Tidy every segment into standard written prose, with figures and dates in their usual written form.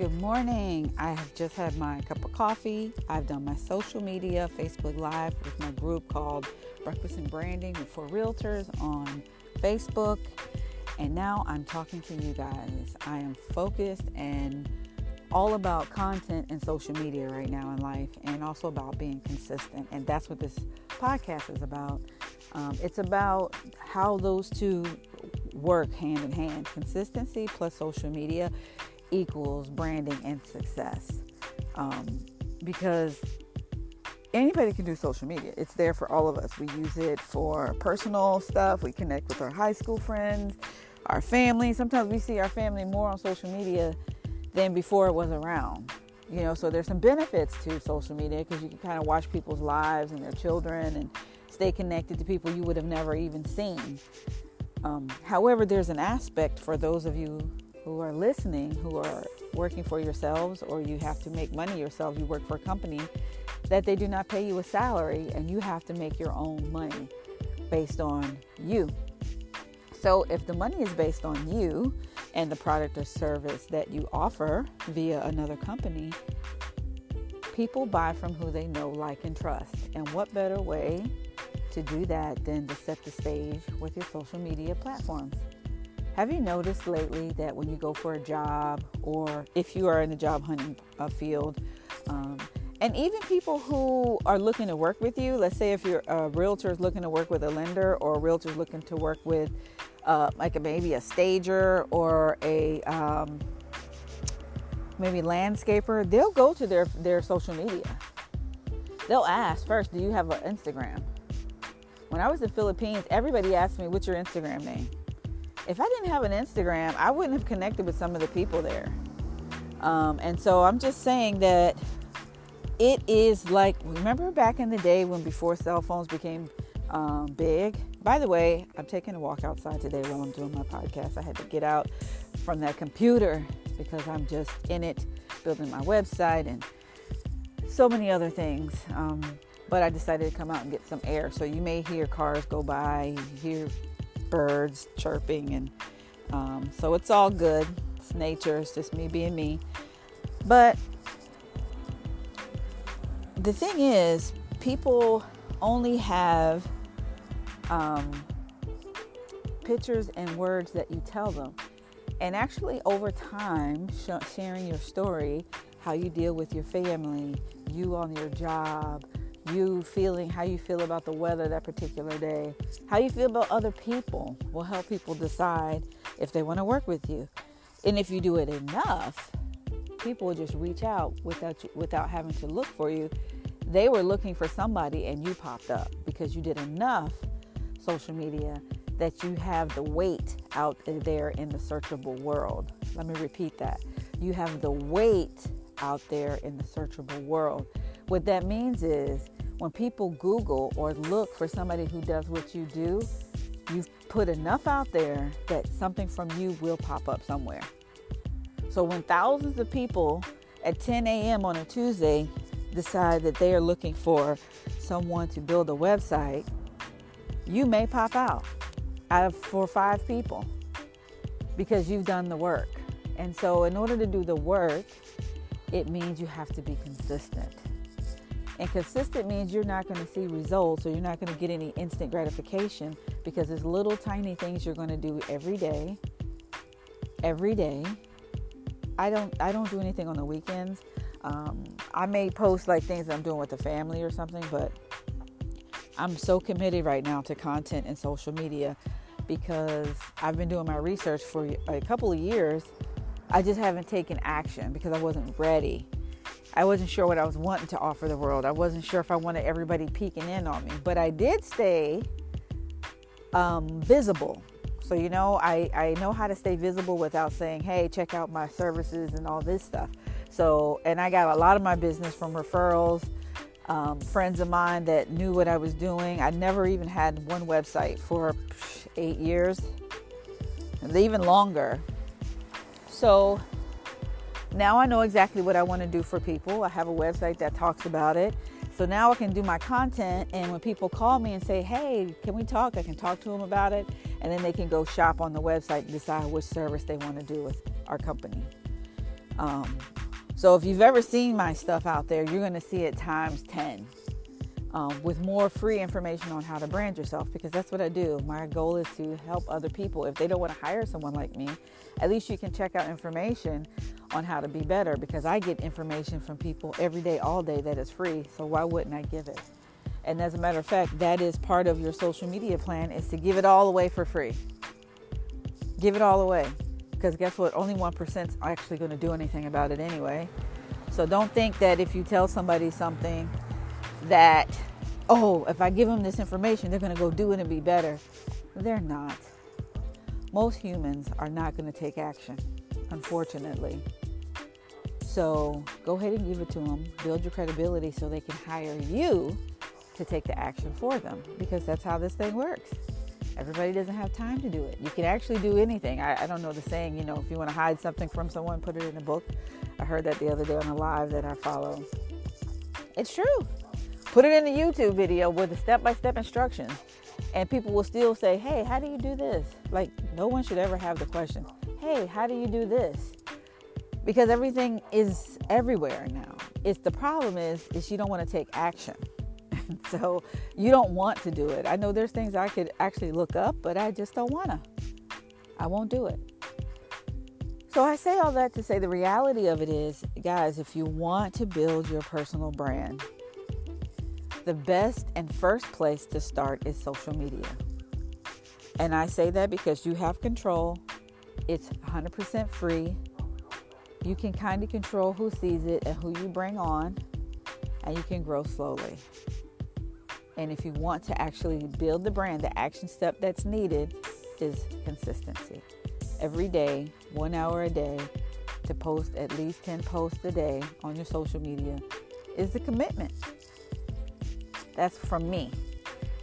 Good morning. I have just had my cup of coffee. I've done my social media, Facebook Live with my group called Breakfast and Branding for Realtors on Facebook. And now I'm talking to you guys. I am focused and all about content and social media right now in life, and also about being consistent. And that's what this podcast is about. It's about how those two work hand in hand. Consistency plus social media equals branding and success, because anybody can do social media. It's there for all of us. We use it for personal stuff. We connect with our high school friends, our family. Sometimes we see our family more on social media than before it was around, you know. So there's some benefits to social media because you can kind of watch people's lives and their children and stay connected to people you would have never even seen. However, there's an aspect for those of you who are listening, who are working for yourselves, or you have to make money yourself. You work for a company that they do not pay you a salary, and you have to make your own money based on you. So if the money is based on you and the product or service that you offer via another company, people buy from who they know, like, and trust. And what better way to do that than to set the stage with your social media platforms? Have you noticed lately that when you go for a job, or if you are in the job hunting field, and even people who are looking to work with you, let's say if you're a realtor is looking to work with a lender, or a realtor is looking to work with maybe a stager or a maybe landscaper, they'll go to their social media. They'll ask first, do you have an Instagram? When I was in the Philippines, everybody asked me, what's your Instagram name? If I didn't have an Instagram, I wouldn't have connected with some of the people there. And so I'm just saying that it is like, remember back in the day when before cell phones became big? By the way, I'm taking a walk outside today while I'm doing my podcast. I had to get out from that computer because I'm just in it, building my website and so many other things. But I decided to come out and get some air. So you may hear cars go by, you hear birds chirping, and so it's all good. It's nature. It's just me being me. But the thing is, people only have pictures and words that you tell them. And actually, over time, sharing your story, how you deal with your family, you on your job, you feeling how you feel about the weather that particular day, how you feel about other people, will help people decide if they want to work with you. And if you do it enough, people will just reach out without having to look for you. They were looking for somebody and you popped up because you did enough social media that you have the weight out there in the searchable world. Let me repeat that. You have the weight out there in the searchable world. What that means is when people Google or look for somebody who does what you do, you've put enough out there that something from you will pop up somewhere. So when thousands of people at 10 a.m. on a Tuesday decide that they are looking for someone to build a website, you may pop out of 4 or 5 people because you've done the work. And so in order to do the work, it means you have to be consistent. And consistent means you're not going to see results, or you're not going to get any instant gratification, because there's little tiny things you're going to do every day. I don't do anything on the weekends. I may post like things that I'm doing with the family or something, but I'm so committed right now to content and social media because I've been doing my research for a couple of years. I just haven't taken action because I wasn't ready. I wasn't sure what I was wanting to offer the world. I wasn't sure if I wanted everybody peeking in on me. But I did stay visible. So, you know, I know how to stay visible without saying, hey, check out my services and all this stuff. So, and I got a lot of my business from referrals, friends of mine that knew what I was doing. I never even had one website for 8 years, even longer. So now I know exactly what I want to do for people. I have a website that talks about it. So now I can do my content, and when people call me and say, hey, can we talk? I can talk to them about it, and then they can go shop on the website and decide which service they want to do with our company. So if you've ever seen my stuff out there, you're going to see it times 10 with more free information on how to brand yourself, because that's what I do. My goal is to help other people. If they don't want to hire someone like me, at least you can check out information on how to be better, because I get information from people every day, all day, that is free. So why wouldn't I give it? And as a matter of fact, that is part of your social media plan, is to give it all away for free. Give it all away, because guess what? Only 1% are actually going to do anything about it anyway. So don't think that if you tell somebody something that, oh, if I give them this information, they're going to go do it and be better. They're not. Most humans are not going to take action, unfortunately. So go ahead and give it to them. Build your credibility so they can hire you to take the action for them, because that's how this thing works. Everybody doesn't have time to do it. You can actually do anything. I don't know the saying, you know, if you want to hide something from someone, put it in a book. I heard that the other day on a live that I follow. It's true. Put it in a YouTube video with the step-by-step instructions, and people will still say, hey, how do you do this? Like, no one should ever have the question, hey, how do you do this? Because everything is everywhere now. It's the problem is you don't want to take action. So you don't want to do it. I know there's things I could actually look up, but I just don't want to. I won't do it. So I say all that to say the reality of it is, guys, if you want to build your personal brand, the best and first place to start is social media. And I say that because you have control. It's 100% free. You can kind of control who sees it and who you bring on, and you can grow slowly. And if you want to actually build the brand, the action step that's needed is consistency. Every day, 1 hour a day, to post at least 10 posts a day on your social media is the commitment. That's from me.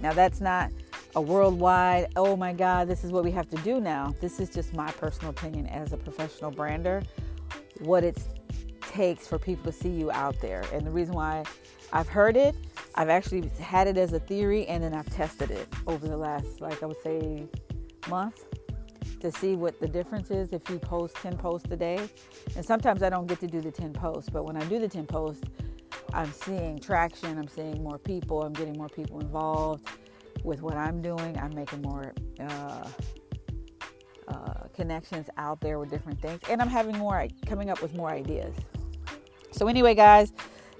Now, that's not a worldwide, oh my God, this is what we have to do now. This is just my personal opinion as a professional brander, what it takes for people to see you out there. And the reason why I've heard it, I've actually had it as a theory, and then I've tested it over the last, like I would say, month, to see what the difference is if you post 10 posts a day. And sometimes I don't get to do the 10 posts, but when I do the 10 posts, I'm seeing traction, I'm seeing more people, I'm getting more people involved with what I'm doing, I'm making more connections out there with different things, and I'm having more, coming up with more ideas. So anyway, guys,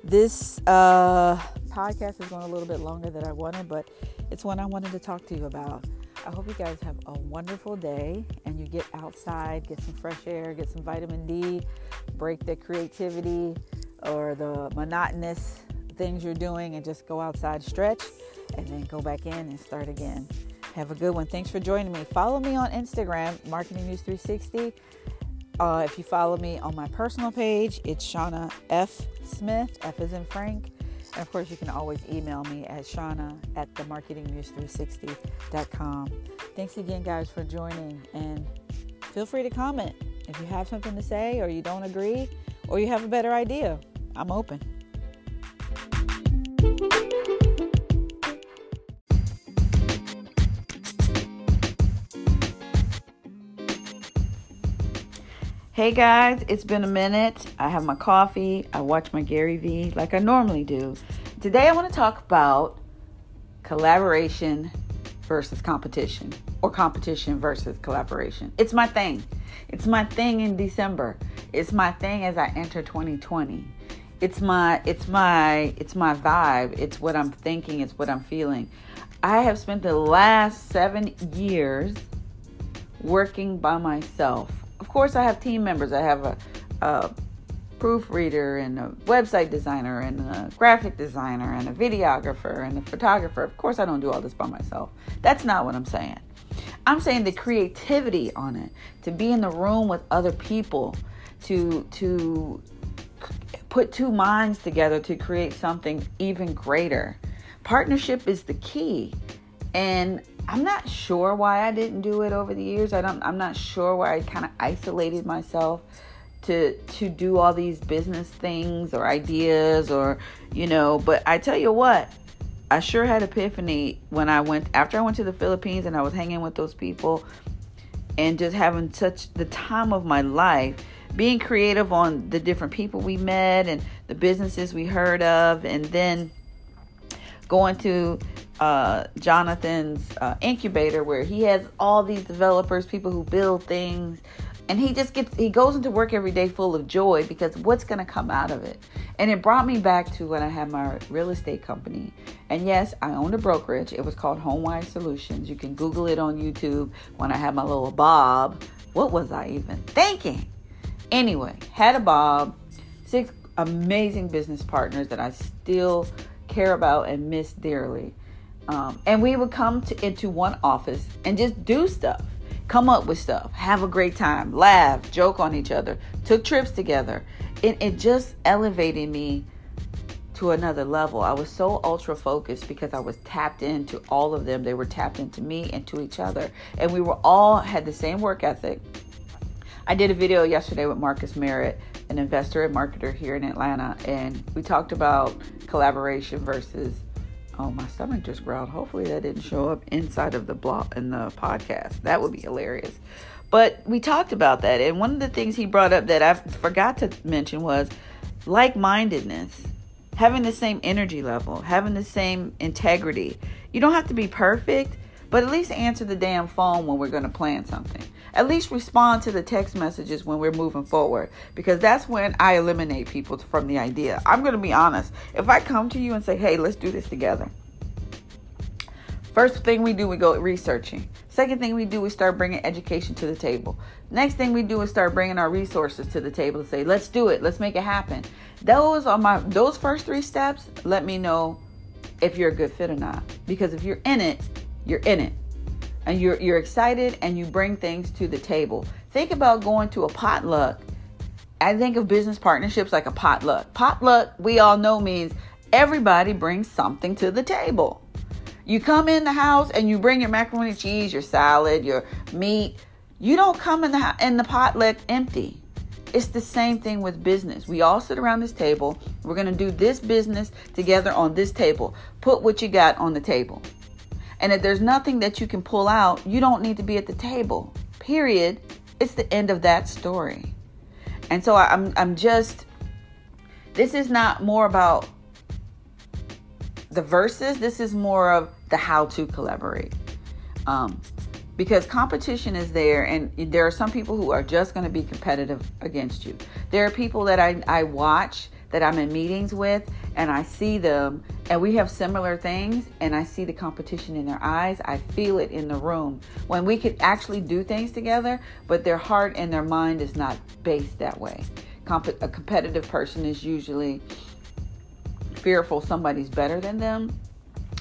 this podcast is going a little bit longer than I wanted, but it's one I wanted to talk to you about. I hope you guys have a wonderful day, and you get outside, get some fresh air, get some vitamin D, break the creativity or the monotonous things you're doing, and just go outside, stretch, and then go back in and start again. Have a good one. Thanks for joining me. Follow me on Instagram, Marketing News 360. If you follow me on my personal page, it's Shauna F. Smith. F is in Frank. And of course, you can always email me at shauna@themarketingnews360.com. Thanks again, guys, for joining. And feel free to comment if you have something to say, or you don't agree, or you have a better idea. I'm open. Hey guys, it's been a minute. I have my coffee. I watch my Gary V like I normally do. Today I want to talk about collaboration versus competition, or competition versus collaboration. It's my thing. It's my thing in December. It's my thing as I enter 2020. It's my vibe. It's what I'm thinking. It's what I'm feeling. I have spent the last 7 years working by myself. Of course, I have team members. I have a proofreader and a website designer and a graphic designer and a videographer and a photographer. Of course, I don't do all this by myself. That's not what I'm saying. I'm saying the creativity on it, to be in the room with other people, to put two minds together to create something even greater. Partnership is the key. And I'm not sure why I didn't do it over the years. I'm not sure why I kind of isolated myself to do all these business things or ideas, or, you know, but I tell you what, I sure had epiphany when after I went to the Philippines, and I was hanging with those people and just having such the time of my life, being creative on the different people we met and the businesses we heard of, and then going to Jonathan's incubator, where he has all these developers, people who build things, and he goes into work every day full of joy, because what's going to come out of it? And it brought me back to when I had my real estate company. And yes, I owned a brokerage. It was called Homewise Solutions. You can Google it on YouTube. When I had my little bob, what was I even thinking? Anyway, had a bob, 6 amazing business partners that I still care about and miss dearly. And we would come into one office and just do stuff, come up with stuff, have a great time, laugh, joke on each other, took trips together. It just elevated me to another level. I was so ultra focused because I was tapped into all of them. They were tapped into me and to each other. And we were all had the same work ethic. I did a video yesterday with Marcus Merritt, an investor and marketer here in Atlanta. And we talked about collaboration versus, oh, my stomach just growled. Hopefully that didn't show up inside of the blog in the podcast. That would be hilarious. But we talked about that. And one of the things he brought up that I forgot to mention was like-mindedness, having the same energy level, having the same integrity. You don't have to be perfect, but at least answer the damn phone when we're going to plan something. At least respond to the text messages when we're moving forward, because that's when I eliminate people from the idea. I'm going to be honest. If I come to you and say, hey, let's do this together. First thing we do, we go researching. Second thing we do, we start bringing education to the table. Next thing we do is start bringing our resources to the table and say, let's do it. Let's make it happen. Those first 3 steps, let me know if you're a good fit or not, because if you're in it, you're in it, and you're excited, and you bring things to the table. Think about going to a potluck. I think of business partnerships like a potluck. Potluck, we all know, means everybody brings something to the table. You come in the house and you bring your macaroni and cheese, your salad, your meat. You don't come in the potluck empty. It's the same thing with business. We all sit around this table. We're going to do this business together on this table. Put what you got on the table. And if there's nothing that you can pull out, you don't need to be at the table, period. It's the end of that story. And so this is not more about the versus. This is more of the how to collaborate. Because competition is there, and there are some people who are just going to be competitive against you. There are people that I watch that I'm in meetings with, and I see them, and we have similar things, and I see the competition in their eyes. I feel it in the room when we could actually do things together, but their heart and their mind is not based that way. A competitive person is usually fearful somebody's better than them.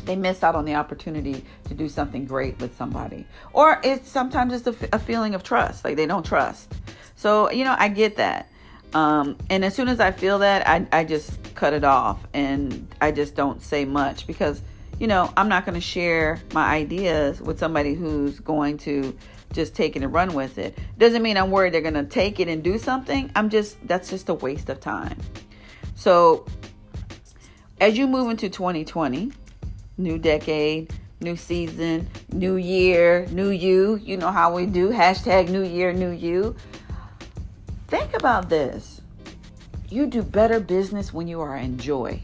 They miss out on the opportunity to do something great with somebody. Or sometimes it's a feeling of trust, like they don't trust. So, I get that. And as soon as I feel that, I just cut it off, and I just don't say much, because, I'm not going to share my ideas with somebody who's going to just take it and run with it. Doesn't mean I'm worried they're going to take it and do something. That's just a waste of time. So as you move into 2020, new decade, new season, new year, new you, you know how we do, hashtag new year, new you. Think about this. You do better business when you are in joy.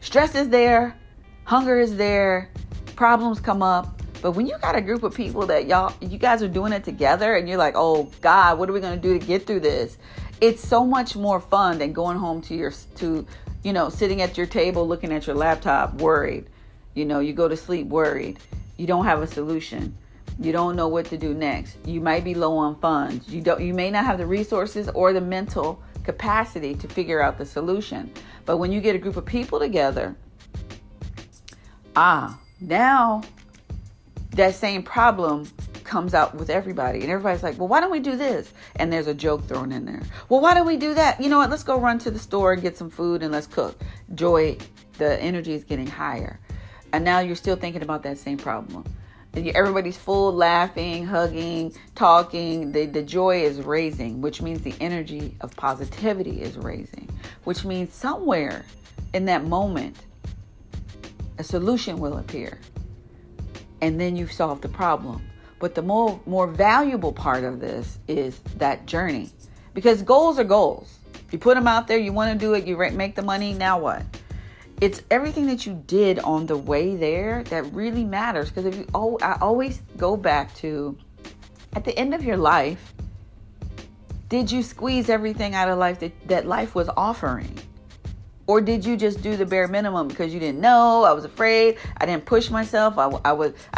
Stress is there. Hunger is there. Problems come up. But when you got a group of people that you guys are doing it together, and you're like, oh God, what are we going to do to get through this? It's so much more fun than going home to sitting at your table, looking at your laptop, worried. You go to sleep worried. You don't have a solution. You don't know what to do next. You might be low on funds. You may not have the resources or the mental capacity to figure out the solution. But when you get a group of people together, now that same problem comes out with everybody. And everybody's like, well, why don't we do this? And there's a joke thrown in there. Well, why don't we do that? You know what? Let's go run to the store and get some food and let's cook. Joy, the energy is getting higher. And now you're still thinking about that same problem. Everybody's full, laughing, hugging, talking. The joy is raising, which means the energy of positivity is raising, which means somewhere in that moment, a solution will appear. And then you've solved the problem. But the more valuable part of this is that journey. Because goals are goals. You put them out there, you want to do it, you make the money, now what? It's everything that you did on the way there that really matters. Because if you, I always go back to, at the end of your life, did you squeeze everything out of life that life was offering? Or did you just do the bare minimum because you didn't know? I was afraid. I didn't push myself. I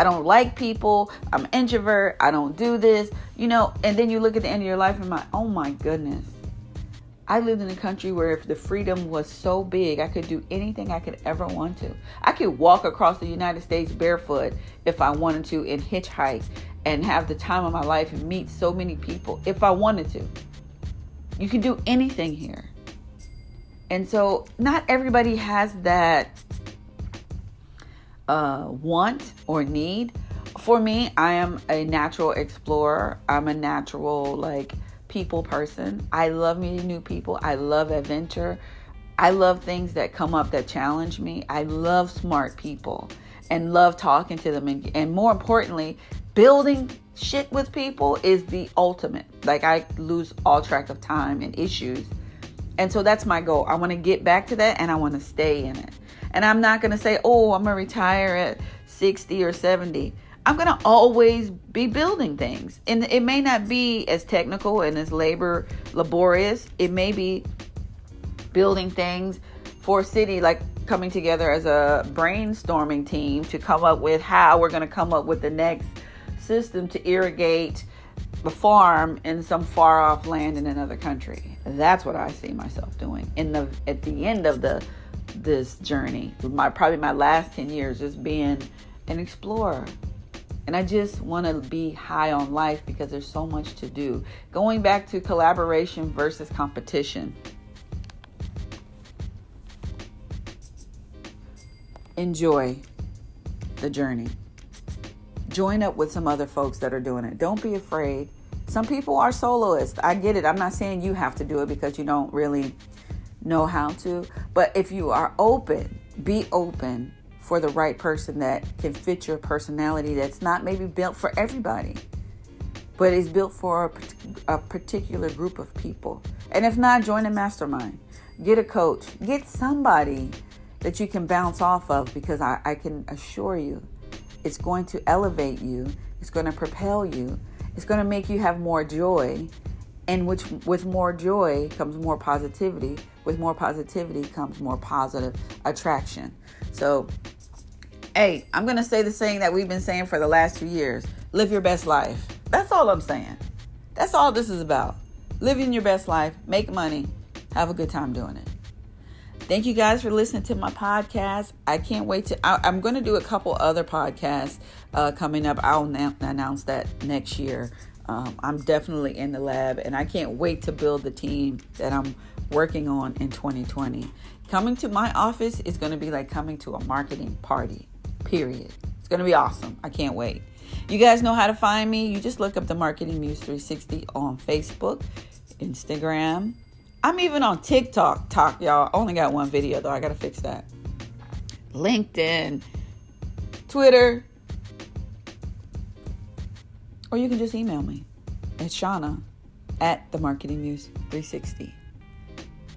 don't like people. I'm an introvert. I don't do this. You know, and then you look at the end of your life and oh my goodness. I lived in a country where if the freedom was so big, I could do anything I could ever want to. I could walk across the United States barefoot if I wanted to and hitchhike and have the time of my life and meet so many people if I wanted to. You can do anything here. And so not everybody has that want or need. For me, I am a natural explorer. I'm a natural people person. I love meeting new people. I love adventure. I love things that come up that challenge me. I love smart people and love talking to them. And more importantly, building shit with people is the ultimate. I lose all track of time and issues. And so that's my goal. I want to get back to that and I want to stay in it. And I'm not going to say, I'm going to retire at 60 or 70. I'm going to always be building things. And it may not be as technical and as laborious. It may be building things for a city, coming together as a brainstorming team to come up with how we're going to come up with the next system to irrigate the farm in some far off land in another country. That's what I see myself doing at the end of this journey. Probably my last 10 years just being an explorer. And I just want to be high on life because there's so much to do. Going back to collaboration versus competition. Enjoy the journey. Join up with some other folks that are doing it. Don't be afraid. Some people are soloists. I get it. I'm not saying you have to do it because you don't really know how to. But if you are open, be open for the right person that can fit your personality, that's not maybe built for everybody, but is built for a particular group of people. And if not, join a mastermind. Get a coach. Get somebody that you can bounce off of because I can assure you it's going to elevate you. It's going to propel you. It's going to make you have more joy. And with more joy comes more positivity. With more positivity comes more positive attraction. So, hey, I'm going to say the saying that we've been saying for the last 2 years. Live your best life. That's all I'm saying. That's all this is about. Living your best life. Make money. Have a good time doing it. Thank you guys for listening to my podcast. I can't wait to... I'm going to do a couple other podcasts coming up. I'll announce that next year. I'm definitely in the lab, and I can't wait to build the team that I'm working on in 2020. Coming to my office is going to be like coming to a marketing party, period. It's going to be awesome. I can't wait. You guys know how to find me. You just look up the Marketing News 360 on Facebook, Instagram. I'm even on TikTok, y'all. Only got one video, though. I got to fix that. LinkedIn, Twitter. Or you can just email me at Shauna@themarketingnews360.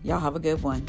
Y'all have a good one.